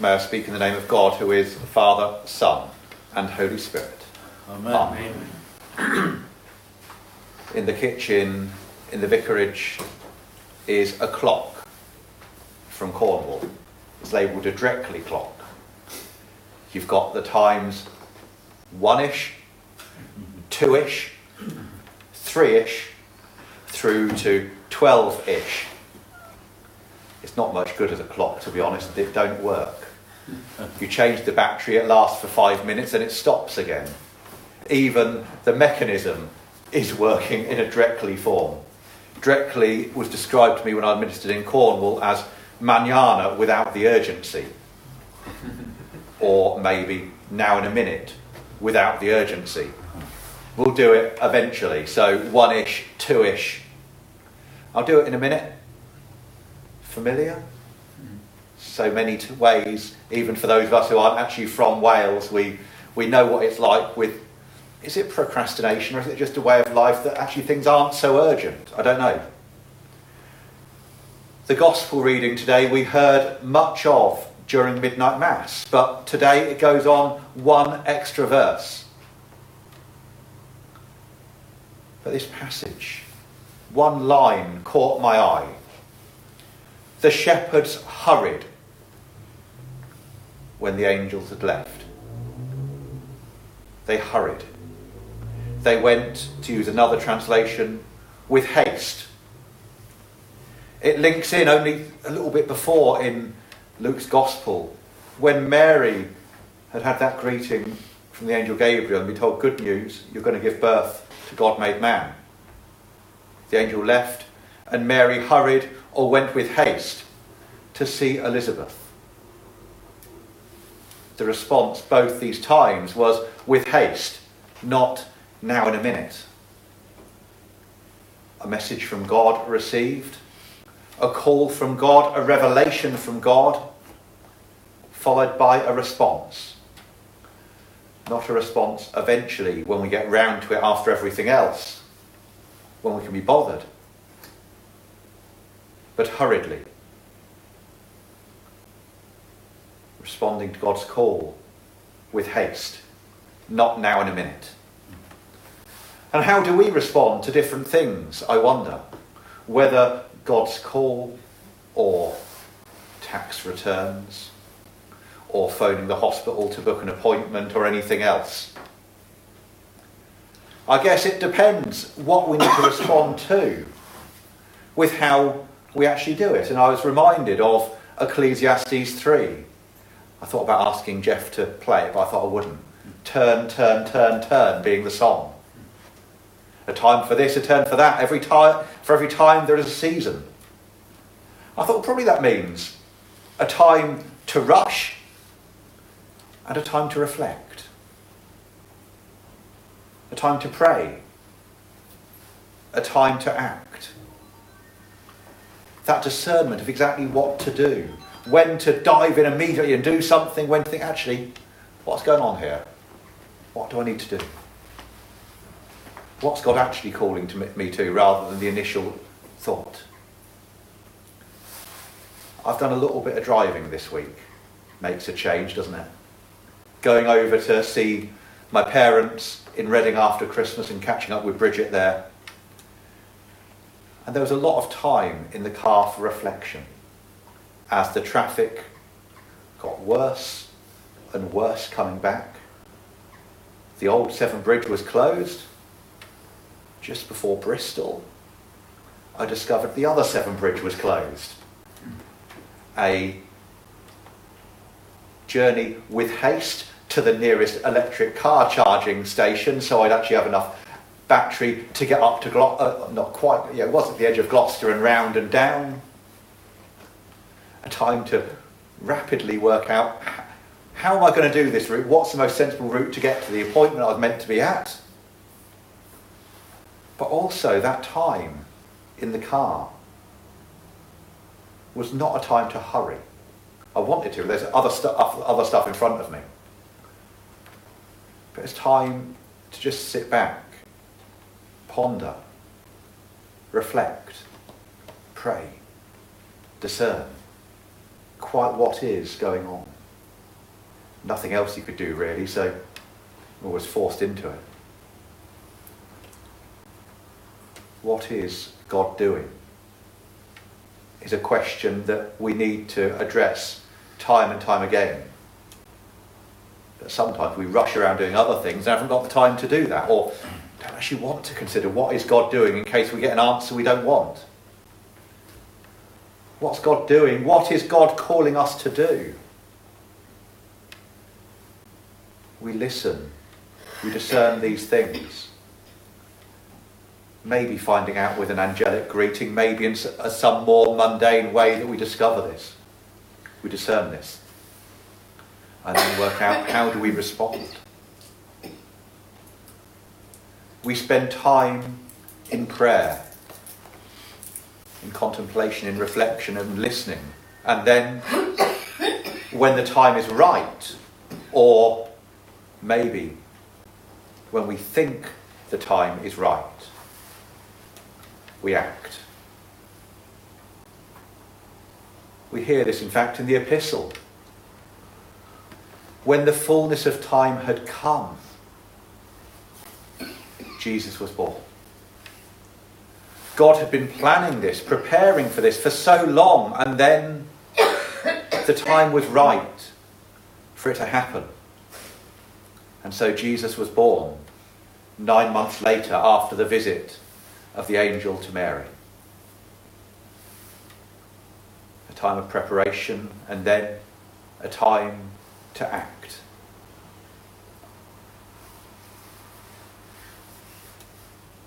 may I speak in the name of God, who is Father, Son, and Holy Spirit. Amen. Amen. In the kitchen, in the vicarage, is a clock from Cornwall. It's labelled a Dreckley clock. You've got the times 1-ish, 2-ish, 3-ish, through to 12-ish. It's not much good as a clock, to be honest. It don't work. You change the battery, it lasts for 5 minutes and it stops again. Even the mechanism is working in a Dreckley form. Dreckley was described to me when I ministered in Cornwall as manana without the urgency. Or maybe now in a minute without the urgency. We'll do it eventually. So 1-ish, 2-ish. I'll do it in a minute. Familiar? So many ways, even for those of us who aren't actually from Wales, we know what it's like with, is it procrastination or is it just a way of life that actually things aren't so urgent? I don't know. The gospel reading today we heard much of during midnight mass, but today it goes on one extra verse. But this passage, one line caught my eye. The shepherds hurried when the angels had left. They hurried. They went, to use another translation, with haste. It links in only a little bit before in Luke's Gospel, when Mary had had that greeting from the angel Gabriel and been told, good news, you're going to give birth to God made man. The angel left and Mary hurried or went with haste to see Elizabeth. The response both these times was with haste, not now in a minute. A message from God received, a call from God, a revelation from God, followed by a response. Not a response eventually when we get round to it after everything else, when we can be bothered, but hurriedly, responding to God's call with haste, not now in a minute. And how do we respond to different things, I wonder? Whether God's call or tax returns or phoning the hospital to book an appointment or anything else. I guess it depends what we need to respond to with how we actually do it. And I was reminded of Ecclesiastes 3. I thought about asking Jeff to play it, but I thought I wouldn't. Turn, turn, turn, turn being the song. A time for this, a turn for that. For every time there is a season. I thought probably that means a time to rush and a time to reflect. A time to pray. A time to act. That discernment of exactly what to do, when to dive in immediately and do something, when to think, actually, what's going on here? What do I need to do? What's God actually calling to me to, rather than the initial thought? I've done a little bit of driving this week. Makes a change, doesn't it? Going over to see my parents in Reading after Christmas and catching up with Bridget there. And there was a lot of time in the car for reflection as the traffic got worse and worse coming back. The old Severn Bridge was closed. Just before Bristol, I discovered the other Severn Bridge was closed. A journey with haste to the nearest electric car charging station so I'd actually have enough battery to get up to it was at the edge of Gloucester and round and down. A time to rapidly work out, how am I going to do this route? What's the most sensible route to get to the appointment I was meant to be at? But also that time in the car was not a time to hurry. I wanted to, there's other stuff in front of me. But it's time to just sit back, ponder, reflect, pray, discern quite what is going on. nothing else you could do really, so you're always forced into it. What is God doing? Is a question that we need to address time and time again. But sometimes we rush around doing other things and haven't got the time to do that, or don't actually want to consider what is God doing in case we get an answer we don't want. What's God doing? What is God calling us to do? We listen, we discern these things. Maybe finding out with an angelic greeting, maybe in some more mundane way that we discover this. We discern this. And then work out, how do we respond? We spend time in prayer, in contemplation, in reflection and listening. And then, when the time is right, or maybe when we think the time is right, we act. We hear this, in fact, in the epistle. When the fullness of time had come, Jesus was born. God had been planning this, preparing for this for so long, and then the time was right for it to happen. And so Jesus was born 9 months later, after the visit of the angel to Mary. A time of preparation and then a time to act.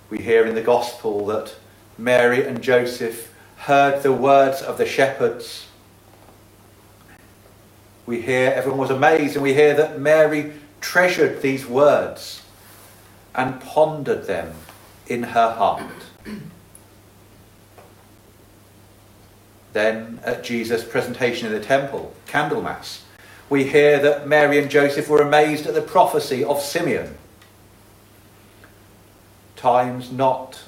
We hear in the Gospel that Mary and Joseph heard the words of the shepherds. We hear everyone was amazed, and we hear that Mary treasured these words and pondered them in her heart. Then at Jesus' presentation in the temple, Candlemas, we hear that Mary and Joseph were amazed at the prophecy of Simeon. Times not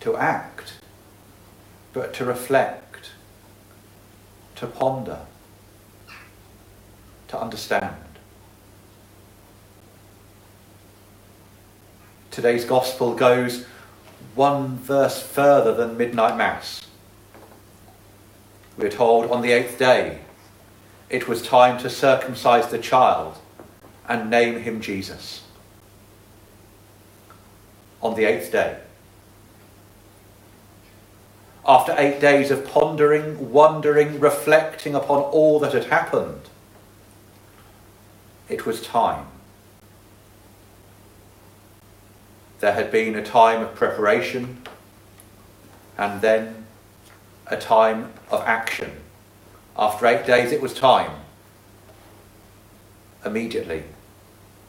to act, but to reflect, to ponder, to understand. Today's Gospel goes one verse further than midnight mass. We're told on the 8th day it was time to circumcise the child and name him Jesus. On the 8th day. After 8 days of pondering, wondering, reflecting upon all that had happened, it was time. There had been a time of preparation and then a time of action. After 8 days, it was time. Immediately,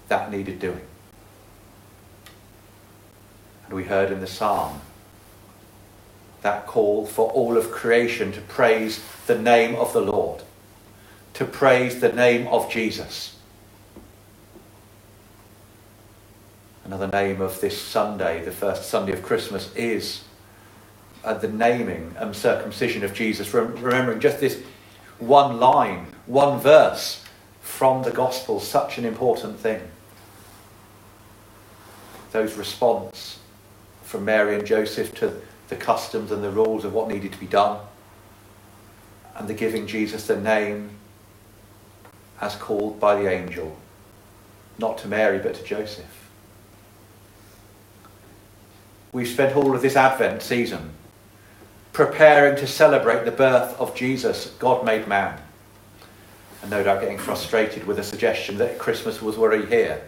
that needed doing. And we heard in the psalm that call for all of creation to praise the name of the Lord, to praise the name of Jesus. Another name of this Sunday, the first Sunday of Christmas, is the naming and circumcision of Jesus. Remembering just this one line, one verse from the Gospel, such an important thing. Those response from Mary and Joseph to the customs and the rules of what needed to be done, and the giving Jesus the name as called by the angel, not to Mary but to Joseph. We've spent all of this Advent season preparing to celebrate the birth of Jesus, God made man. And no doubt getting frustrated with the suggestion that Christmas was already here.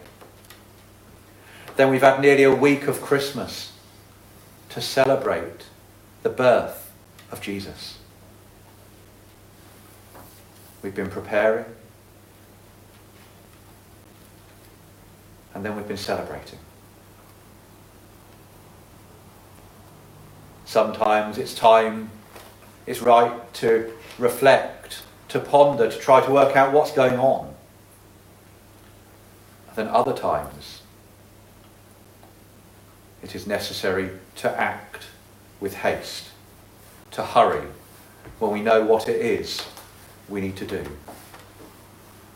Then we've had nearly a week of Christmas to celebrate the birth of Jesus. We've been preparing. And then we've been celebrating. Sometimes it's right to reflect, to ponder, to try to work out what's going on. And then other times, it is necessary to act with haste, to hurry, when we know what it is we need to do.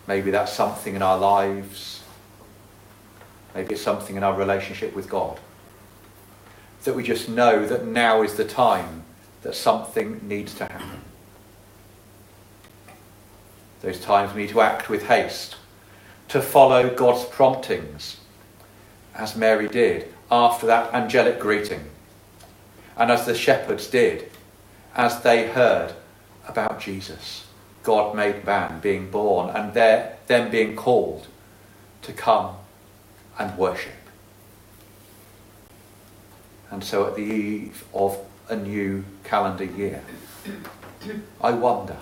Maybe that's something in our lives. Maybe it's something in our relationship with God. That we just know that now is the time that something needs to happen. Those times we need to act with haste, to follow God's promptings, as Mary did after that angelic greeting, and as the shepherds did as they heard about Jesus, God made man, being born, and them being called to come and worship. And so at the eve of a new calendar year, I wonder,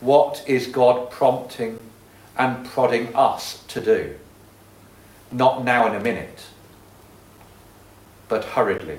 what is God prompting and prodding us to do? Not now in a minute, but hurriedly,